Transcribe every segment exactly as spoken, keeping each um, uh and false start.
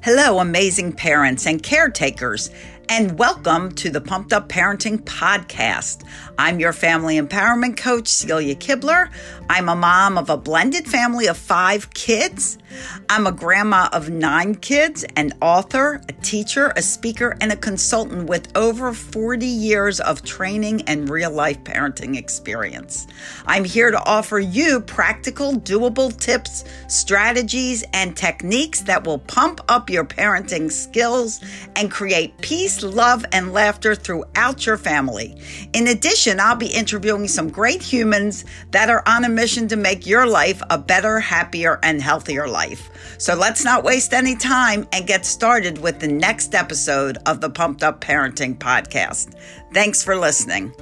Hello, amazing parents and caretakers, and welcome to the Pumped Up Parenting Podcast. I'm your family empowerment coach, Celia Kibler. I'm a mom of a blended family of five kids. I'm a grandma of nine kids, an author, a teacher, a speaker, and a consultant with over forty years of training and real-life parenting experience. I'm here to offer you practical, doable tips, strategies, and techniques that will pump up your parenting skills and create peace, love, and laughter throughout your family. In addition, I'll be interviewing some great humans that are on a mission to make your life a better, happier, and healthier life. So let's not waste any time and get started with the next episode of the Pumped Up Parenting Podcast. Thanks for listening.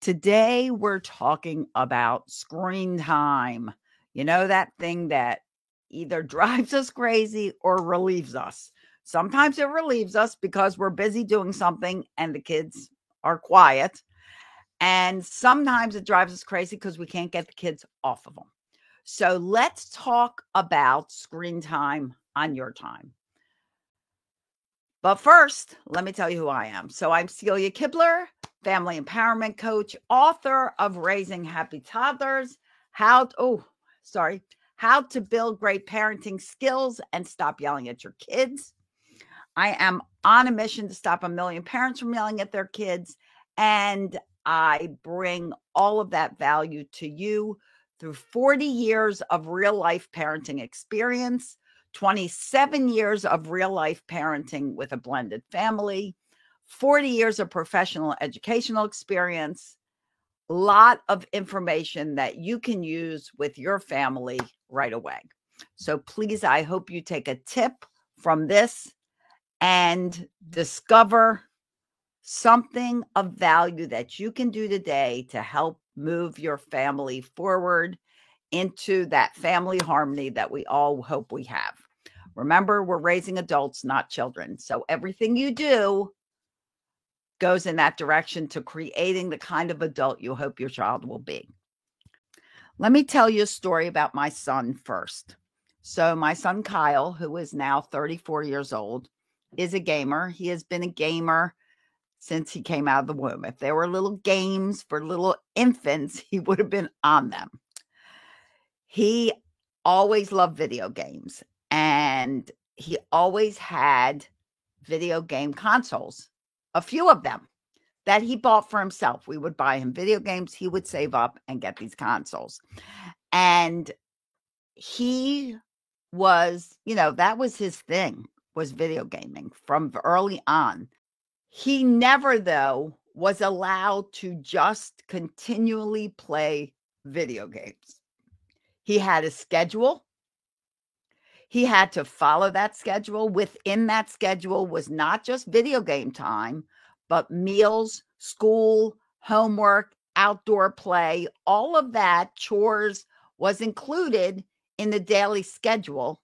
Today, we're talking about screen time. You know, that thing that either drives us crazy or relieves us. Sometimes it relieves us because we're busy doing something and the kids are quiet. And sometimes it drives us crazy because we can't get the kids off of them. So let's talk about screen time on your time. But first, let me tell you who I am. So I'm Celia Kibler, family empowerment coach, author of Raising Happy Toddlers, How to, oh, sorry, How to Build Great Parenting Skills and Stop Yelling at Your Kids. I am on a mission to stop a million parents from yelling at their kids, and I bring all of that value to you through forty years of real-life parenting experience, twenty-seven years of real-life parenting with a blended family, forty years of professional educational experience, a lot of information that you can use with your family right away. So please, I hope you take a tip from this and discover something of value that you can do today to help move your family forward into that family harmony that we all hope we have. Remember, we're raising adults, not children. So everything you do goes in that direction to creating the kind of adult you hope your child will be. Let me tell you a story about my son first. So my son, Kyle, who is now thirty-four years old, is a gamer. He has been a gamer since he came out of the womb. If there were little games for little infants, he would have been on them. He always loved video games, and he always had video game consoles, a few of them that he bought for himself. We would buy him video games. He would save up and get these consoles. And he was, you know, that was his thing, was video gaming from early on. He never, though, was allowed to just continually play video games. He had a schedule. He had to follow that schedule. Within that schedule was not just video game time, but meals, school, homework, outdoor play, all of that, chores, was included in the daily schedule.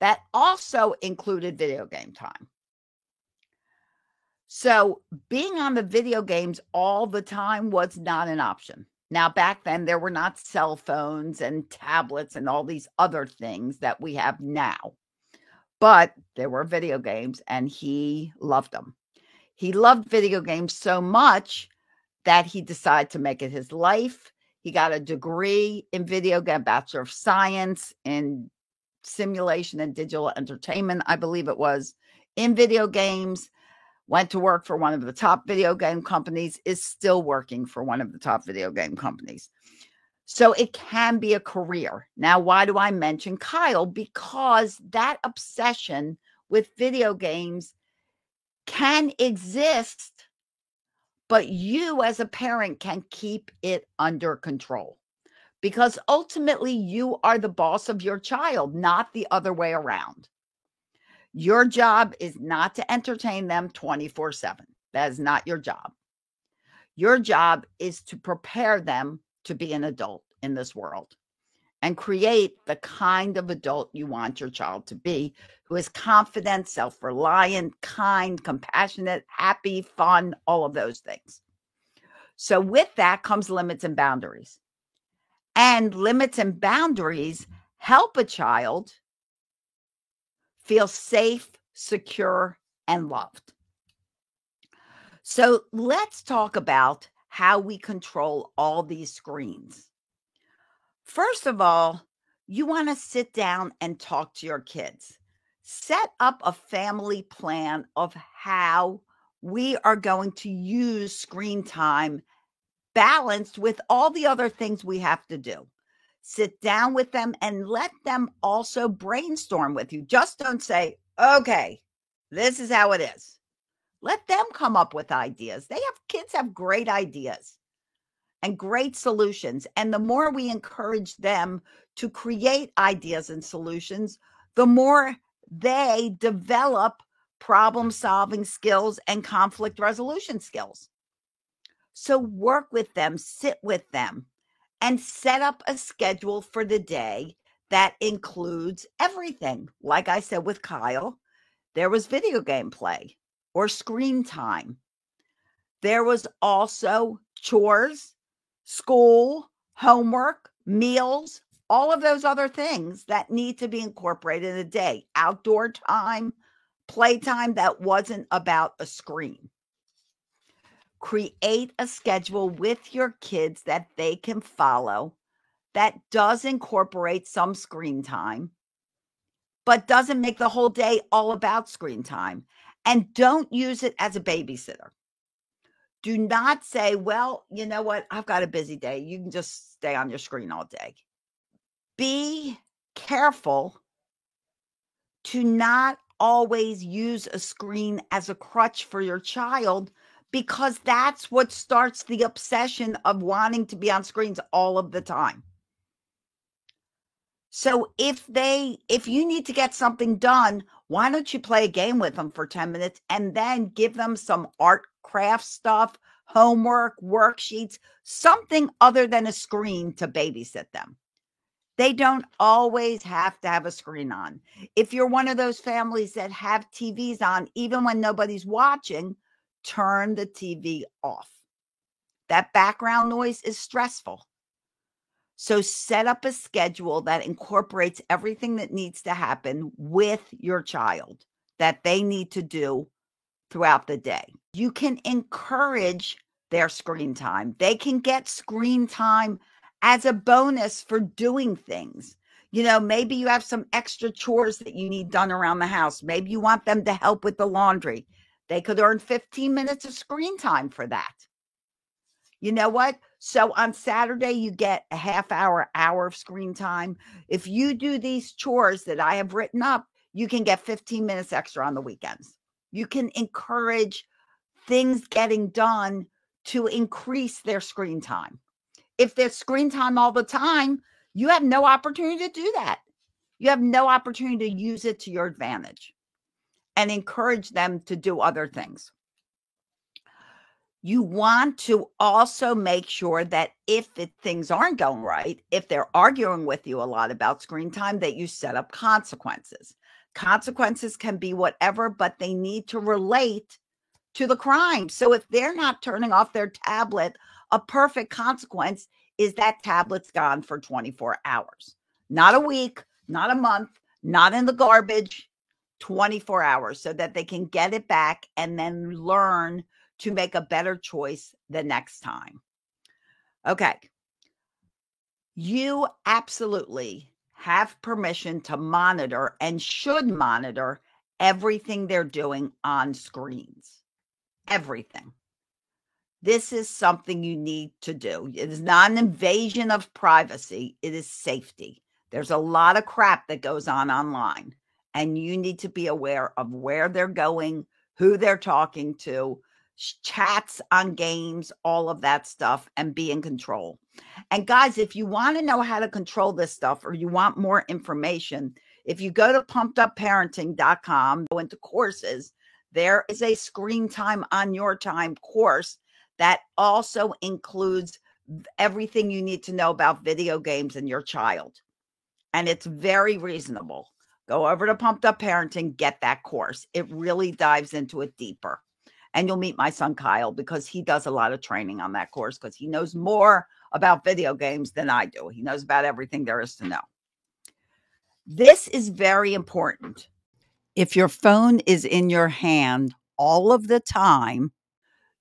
That also included video game time. So being on the video games all the time was not an option. Now, back then, there were not cell phones and tablets and all these other things that we have now. But there were video games, and he loved them. He loved video games so much that he decided to make it his life. He got a degree in video game, Bachelor of Science in Simulation and Digital Entertainment, I believe it was, in video games, went to work for one of the top video game companies, is still working for one of the top video game companies. So it can be a career. Now, why do I mention Kyle? Because that obsession with video games can exist, but you as a parent can keep it under control. Because ultimately, you are the boss of your child, not the other way around. Your job is not to entertain them twenty-four seven. That is not your job. Your job is to prepare them to be an adult in this world and create the kind of adult you want your child to be, who is confident, self-reliant, kind, compassionate, happy, fun, all of those things. So with that comes limits and boundaries. and limits and boundaries help a child feel safe, secure, and loved. So let's talk about how we control all these screens. First of all, you want to sit down and talk to your kids. Set up a family plan of how we are going to use screen time balanced with all the other things we have to do. Sit down with them and let them also brainstorm with you. Just don't say, okay, this is how it is. Let them come up with ideas. They have kids have great ideas and great solutions. And the more we encourage them to create ideas and solutions, the more they develop problem-solving skills and conflict resolution skills. So work with them, sit with them, and set up a schedule for the day that includes everything. Like I said with Kyle, there was video game play or screen time. There was also chores, school, homework, meals, all of those other things that need to be incorporated in a day. Outdoor time, playtime that wasn't about a screen. Create a schedule with your kids that they can follow that does incorporate some screen time, but doesn't make the whole day all about screen time. And don't use it as a babysitter. Do not say, well, you know what? I've got a busy day. You can just stay on your screen all day. Be careful to not always use a screen as a crutch for your child, because that's what starts the obsession of wanting to be on screens all of the time. So if they, if you need to get something done, why don't you play a game with them for ten minutes and then give them some art, craft stuff, homework, worksheets, something other than a screen to babysit them. They don't always have to have a screen on. If you're one of those families that have T Vs on, even when nobody's watching, turn the T V off. That background noise is stressful. So set up a schedule that incorporates everything that needs to happen with your child that they need to do throughout the day. You can encourage their screen time. They can get screen time as a bonus for doing things. You know, maybe you have some extra chores that you need done around the house. Maybe you want them to help with the laundry. They could earn fifteen minutes of screen time for that. You know what? So on Saturday, you get a half hour, hour of screen time. If you do these chores that I have written up, you can get fifteen minutes extra on the weekends. You can encourage things getting done to increase their screen time. If there's screen time all the time, you have no opportunity to do that. You have no opportunity to use it to your advantage and encourage them to do other things. You want to also make sure that if it, things aren't going right, if they're arguing with you a lot about screen time, that you set up consequences. Consequences can be whatever, but they need to relate to the crime. So if they're not turning off their tablet, a perfect consequence is that tablet's gone for twenty-four hours. Not a week, not a month, not in the garbage, twenty-four hours, so that they can get it back and then learn to make a better choice the next time. Okay. You absolutely have permission to monitor and should monitor everything they're doing on screens. Everything. This is something you need to do. It is not an invasion of privacy. It is safety. There's a lot of crap that goes on online, and you need to be aware of where they're going, who they're talking to, chats on games, all of that stuff, and be in control. And guys, if you want to know how to control this stuff or you want more information, if you go to pumped up parenting dot com, go into courses, there is a screen time on your time course that also includes everything you need to know about video games and your child. And it's very reasonable. Go over to Pumped Up Parenting, get that course. It really dives into it deeper. And you'll meet my son, Kyle, because he does a lot of training on that course because he knows more about video games than I do. He knows about everything there is to know. This is very important. If your phone is in your hand all of the time,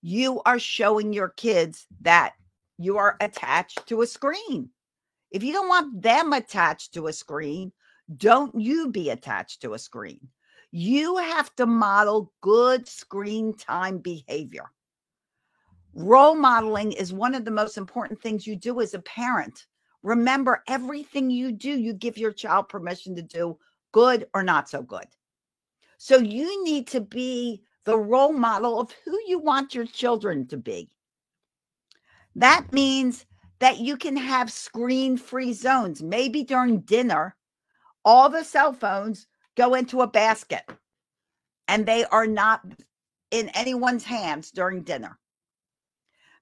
you are showing your kids that you are attached to a screen. If you don't want them attached to a screen, don't you be attached to a screen. You have to model good screen time behavior. Role modeling is one of the most important things you do as a parent. Remember, everything you do, you give your child permission to do, good or not so good. So you need to be the role model of who you want your children to be. That means that you can have screen-free zones. Maybe during dinner, all the cell phones go into a basket and they are not in anyone's hands during dinner.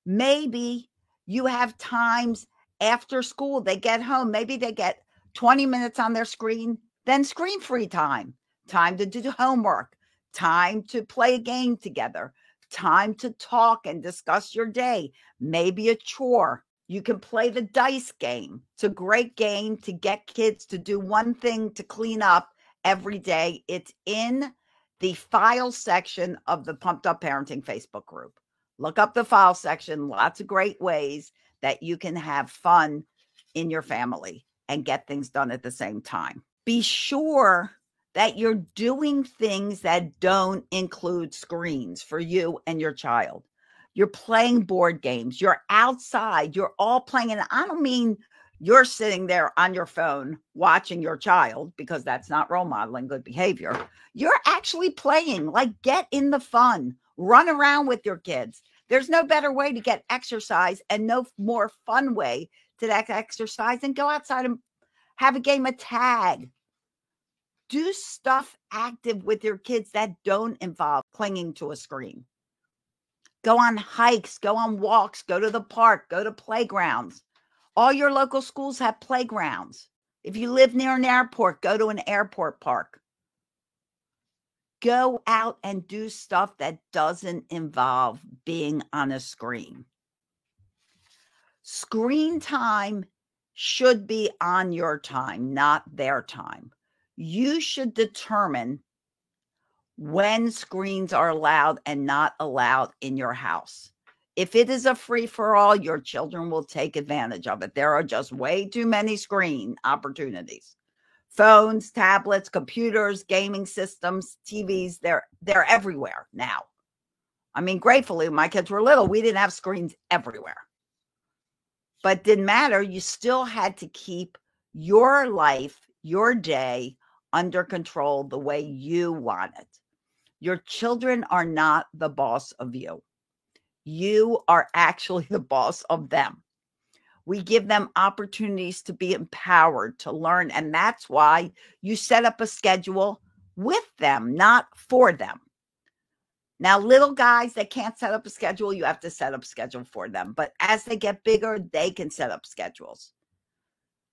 Maybe you have times after school, they get home, maybe they get twenty minutes on their screen, then screen-free time, time to do homework, time to play a game together, time to talk and discuss your day, maybe a chore. You can play the dice game. It's a great game to get kids to do one thing to clean up every day. It's in the file section of the Pumped Up Parenting Facebook group. Look up the file section. Lots of great ways that you can have fun in your family and get things done at the same time. Be sure that you're doing things that don't include screens for you and your child. You're playing board games. You're outside. You're all playing. And I don't mean you're sitting there on your phone watching your child, because that's not role modeling good behavior. You're actually playing. Like, get in the fun. Run around with your kids. There's no better way to get exercise and no more fun way to that exercise than go outside and have a game of tag. Do stuff active with your kids that don't involve clinging to a screen. Go on hikes, go on walks, go to the park, go to playgrounds. All your local schools have playgrounds. If you live near an airport, go to an airport park. Go out and do stuff that doesn't involve being on a screen. Screen time should be on your time, not their time. You should determine when screens are allowed and not allowed in your house. If it is a free-for-all, your children will take advantage of it. There are just way too many screen opportunities. Phones, tablets, computers, gaming systems, T Vs, they're, they're everywhere now. I mean, gratefully, when my kids were little, we didn't have screens everywhere. But it didn't matter. You still had to keep your life, your day, under control the way you want it. Your children are not the boss of you. You are actually the boss of them. We give them opportunities to be empowered, to learn. And that's why you set up a schedule with them, not for them. Now, little guys, they can't set up a schedule. You have to set up a schedule for them. But as they get bigger, they can set up schedules.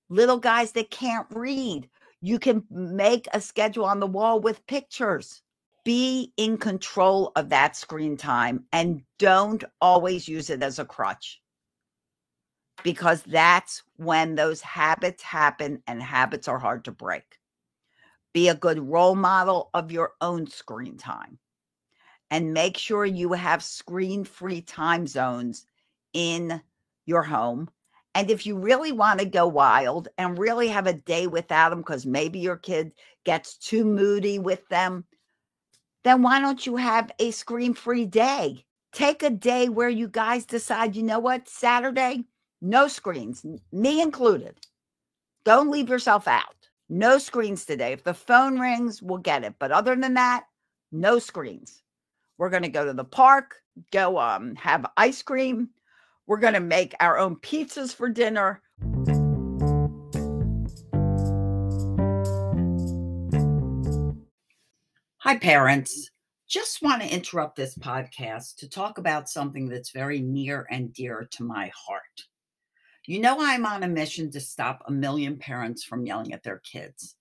Little guys that can't read, you can make a schedule on the wall with pictures. Be in control of that screen time and don't always use it as a crutch, because that's when those habits happen, and habits are hard to break. Be a good role model of your own screen time and make sure you have screen-free time zones in your home. And if you really want to go wild and really have a day without them because maybe your kid gets too moody with them, then why don't you have a screen-free day? Take a day where you guys decide, you know what, Saturday, no screens, me included. Don't leave yourself out. No screens today. If the phone rings, we'll get it. But other than that, no screens. We're going to go to the park, go um, have ice cream. We're going to make our own pizzas for dinner. Hi, parents. Just want to interrupt this podcast to talk about something that's very near and dear to my heart. You know, I'm on a mission to stop a million parents from yelling at their kids.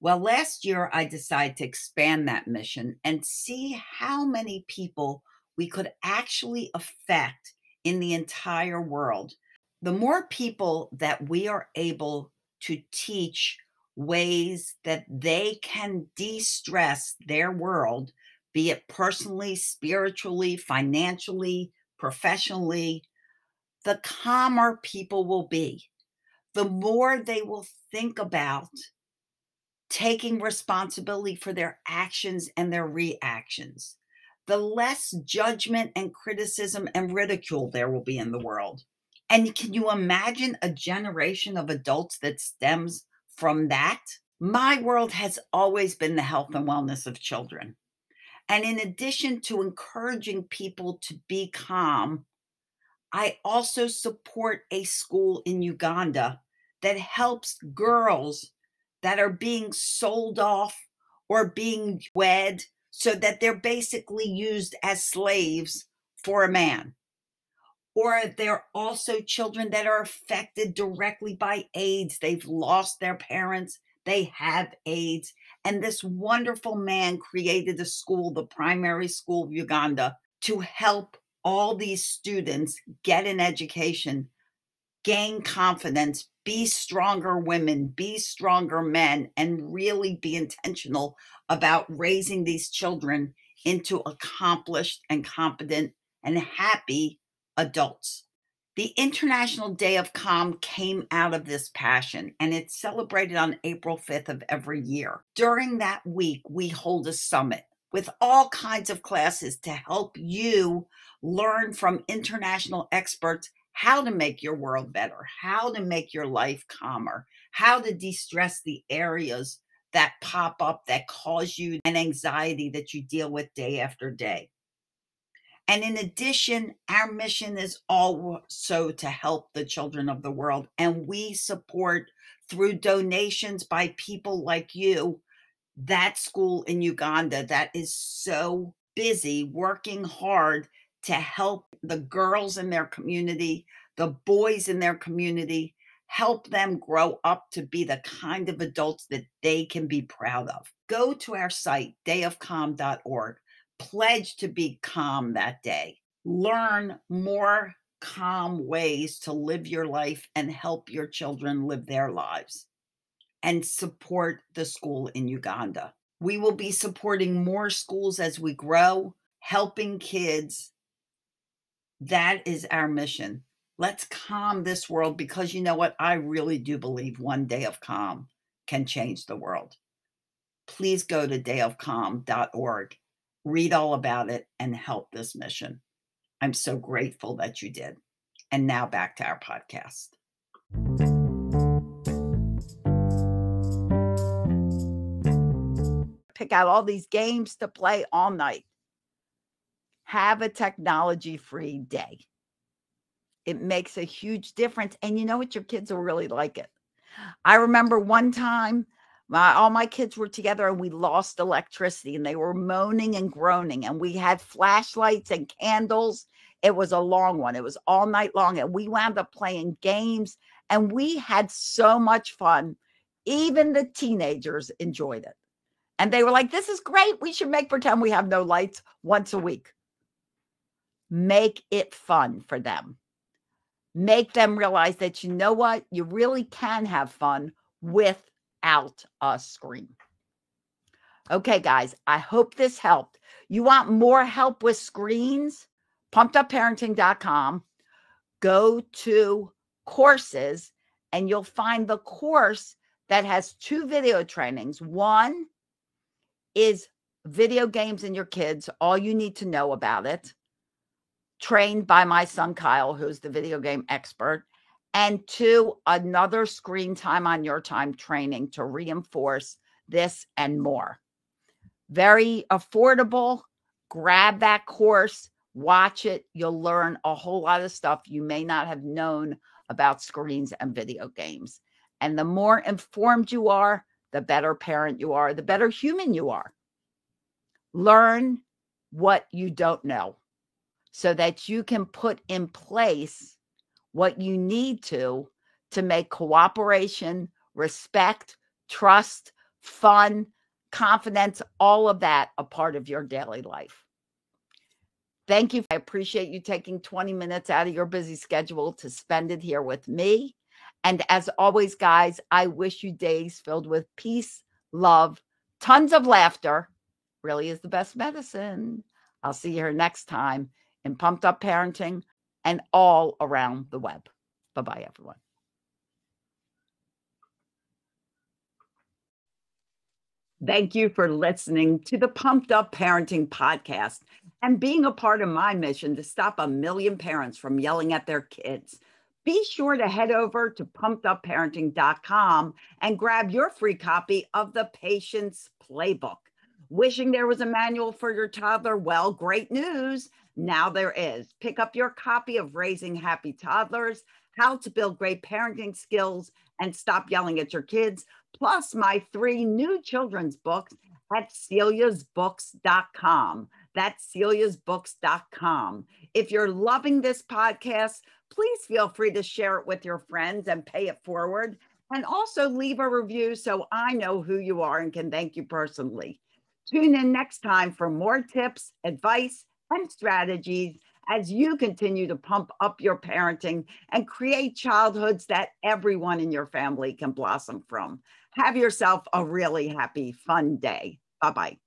Well, last year, I decided to expand that mission and see how many people we could actually affect in the entire world. The more people that we are able to teach ways that they can de-stress their world, be it personally, spiritually, financially, professionally, the calmer people will be. The more they will think about taking responsibility for their actions and their reactions, the less judgment and criticism and ridicule there will be in the world. And can you imagine a generation of adults that stems from that? My world has always been the health and wellness of children. And in addition to encouraging people to be calm, I also support a school in Uganda that helps girls that are being sold off or being wed so that they're basically used as slaves for a man. Or they're also children that are affected directly by AIDS. They've lost their parents. They have AIDS. And this wonderful man created a school, the Primary School of Uganda, to help all these students get an education, gain confidence, be stronger women, be stronger men, and really be intentional about raising these children into accomplished and competent and happy adults. The International Day of Calm came out of this passion, and it's celebrated on April fifth of every year. During that week, we hold a summit with all kinds of classes to help you learn from international experts how to make your world better, how to make your life calmer, how to de-stress the areas that pop up that cause you an anxiety that you deal with day after day. And in addition, our mission is also to help the children of the world. And we support through donations by people like you, that school in Uganda that is so busy working hard to help the girls in their community, the boys in their community, help them grow up to be the kind of adults that they can be proud of. Go to our site, day of calm dot org. Pledge to be calm that day. Learn more calm ways to live your life and help your children live their lives. And support the school in Uganda. We will be supporting more schools as we grow, helping kids. That is our mission. Let's calm this world because you know what? I really do believe one day of calm can change the world. Please go to day of calm dot org. Read all about it, and help this mission. I'm so grateful that you did. And now back to our podcast. Pick out all these games to play all night. Have a technology-free day. It makes a huge difference. And you know what? Your kids will really like it. I remember one time, My, all my kids were together and we lost electricity and they were moaning and groaning and we had flashlights and candles. It was a long one. It was all night long and we wound up playing games and we had so much fun. Even the teenagers enjoyed it. And they were like, this is great. We should make pretend we have no lights once a week. Make it fun for them. Make them realize that, you know what? You really can have fun with out a screen. Okay, guys, I hope this helped. You want more help with screens? pumped up parenting dot com. Go to courses and you'll find the course that has two video trainings. One is video games and your kids, all you need to know about it, trained by my son, Kyle, who's the video game expert. And two, another screen time on your time training to reinforce this and more. Very affordable. Grab that course, watch it. You'll learn a whole lot of stuff you may not have known about screens and video games. And the more informed you are, the better parent you are, the better human you are. Learn what you don't know so that you can put in place what you need to, to make cooperation, respect, trust, fun, confidence, all of that a part of your daily life. Thank you. I appreciate you taking twenty minutes out of your busy schedule to spend it here with me. And as always, guys, I wish you days filled with peace, love, tons of laughter. Really is the best medicine. I'll see you here next time in Pumped Up Parenting and all around the web. Bye-bye, everyone. Thank you for listening to the Pumped Up Parenting Podcast and being a part of my mission to stop a million parents from yelling at their kids. Be sure to head over to pumped up parenting dot com and grab your free copy of the Patient's Playbook. Wishing there was a manual for your toddler? Well, great news. Now there is. Pick up your copy of Raising Happy Toddlers, How to Build Great Parenting Skills, and Stop Yelling at Your Kids, plus my three new children's books at celia s books dot com. That's celia s books dot com. If you're loving this podcast, please feel free to share it with your friends and pay it forward. And also leave a review so I know who you are and can thank you personally. Tune in next time for more tips, advice, and strategies as you continue to pump up your parenting and create childhoods that everyone in your family can blossom from. Have yourself a really happy, fun day. Bye-bye.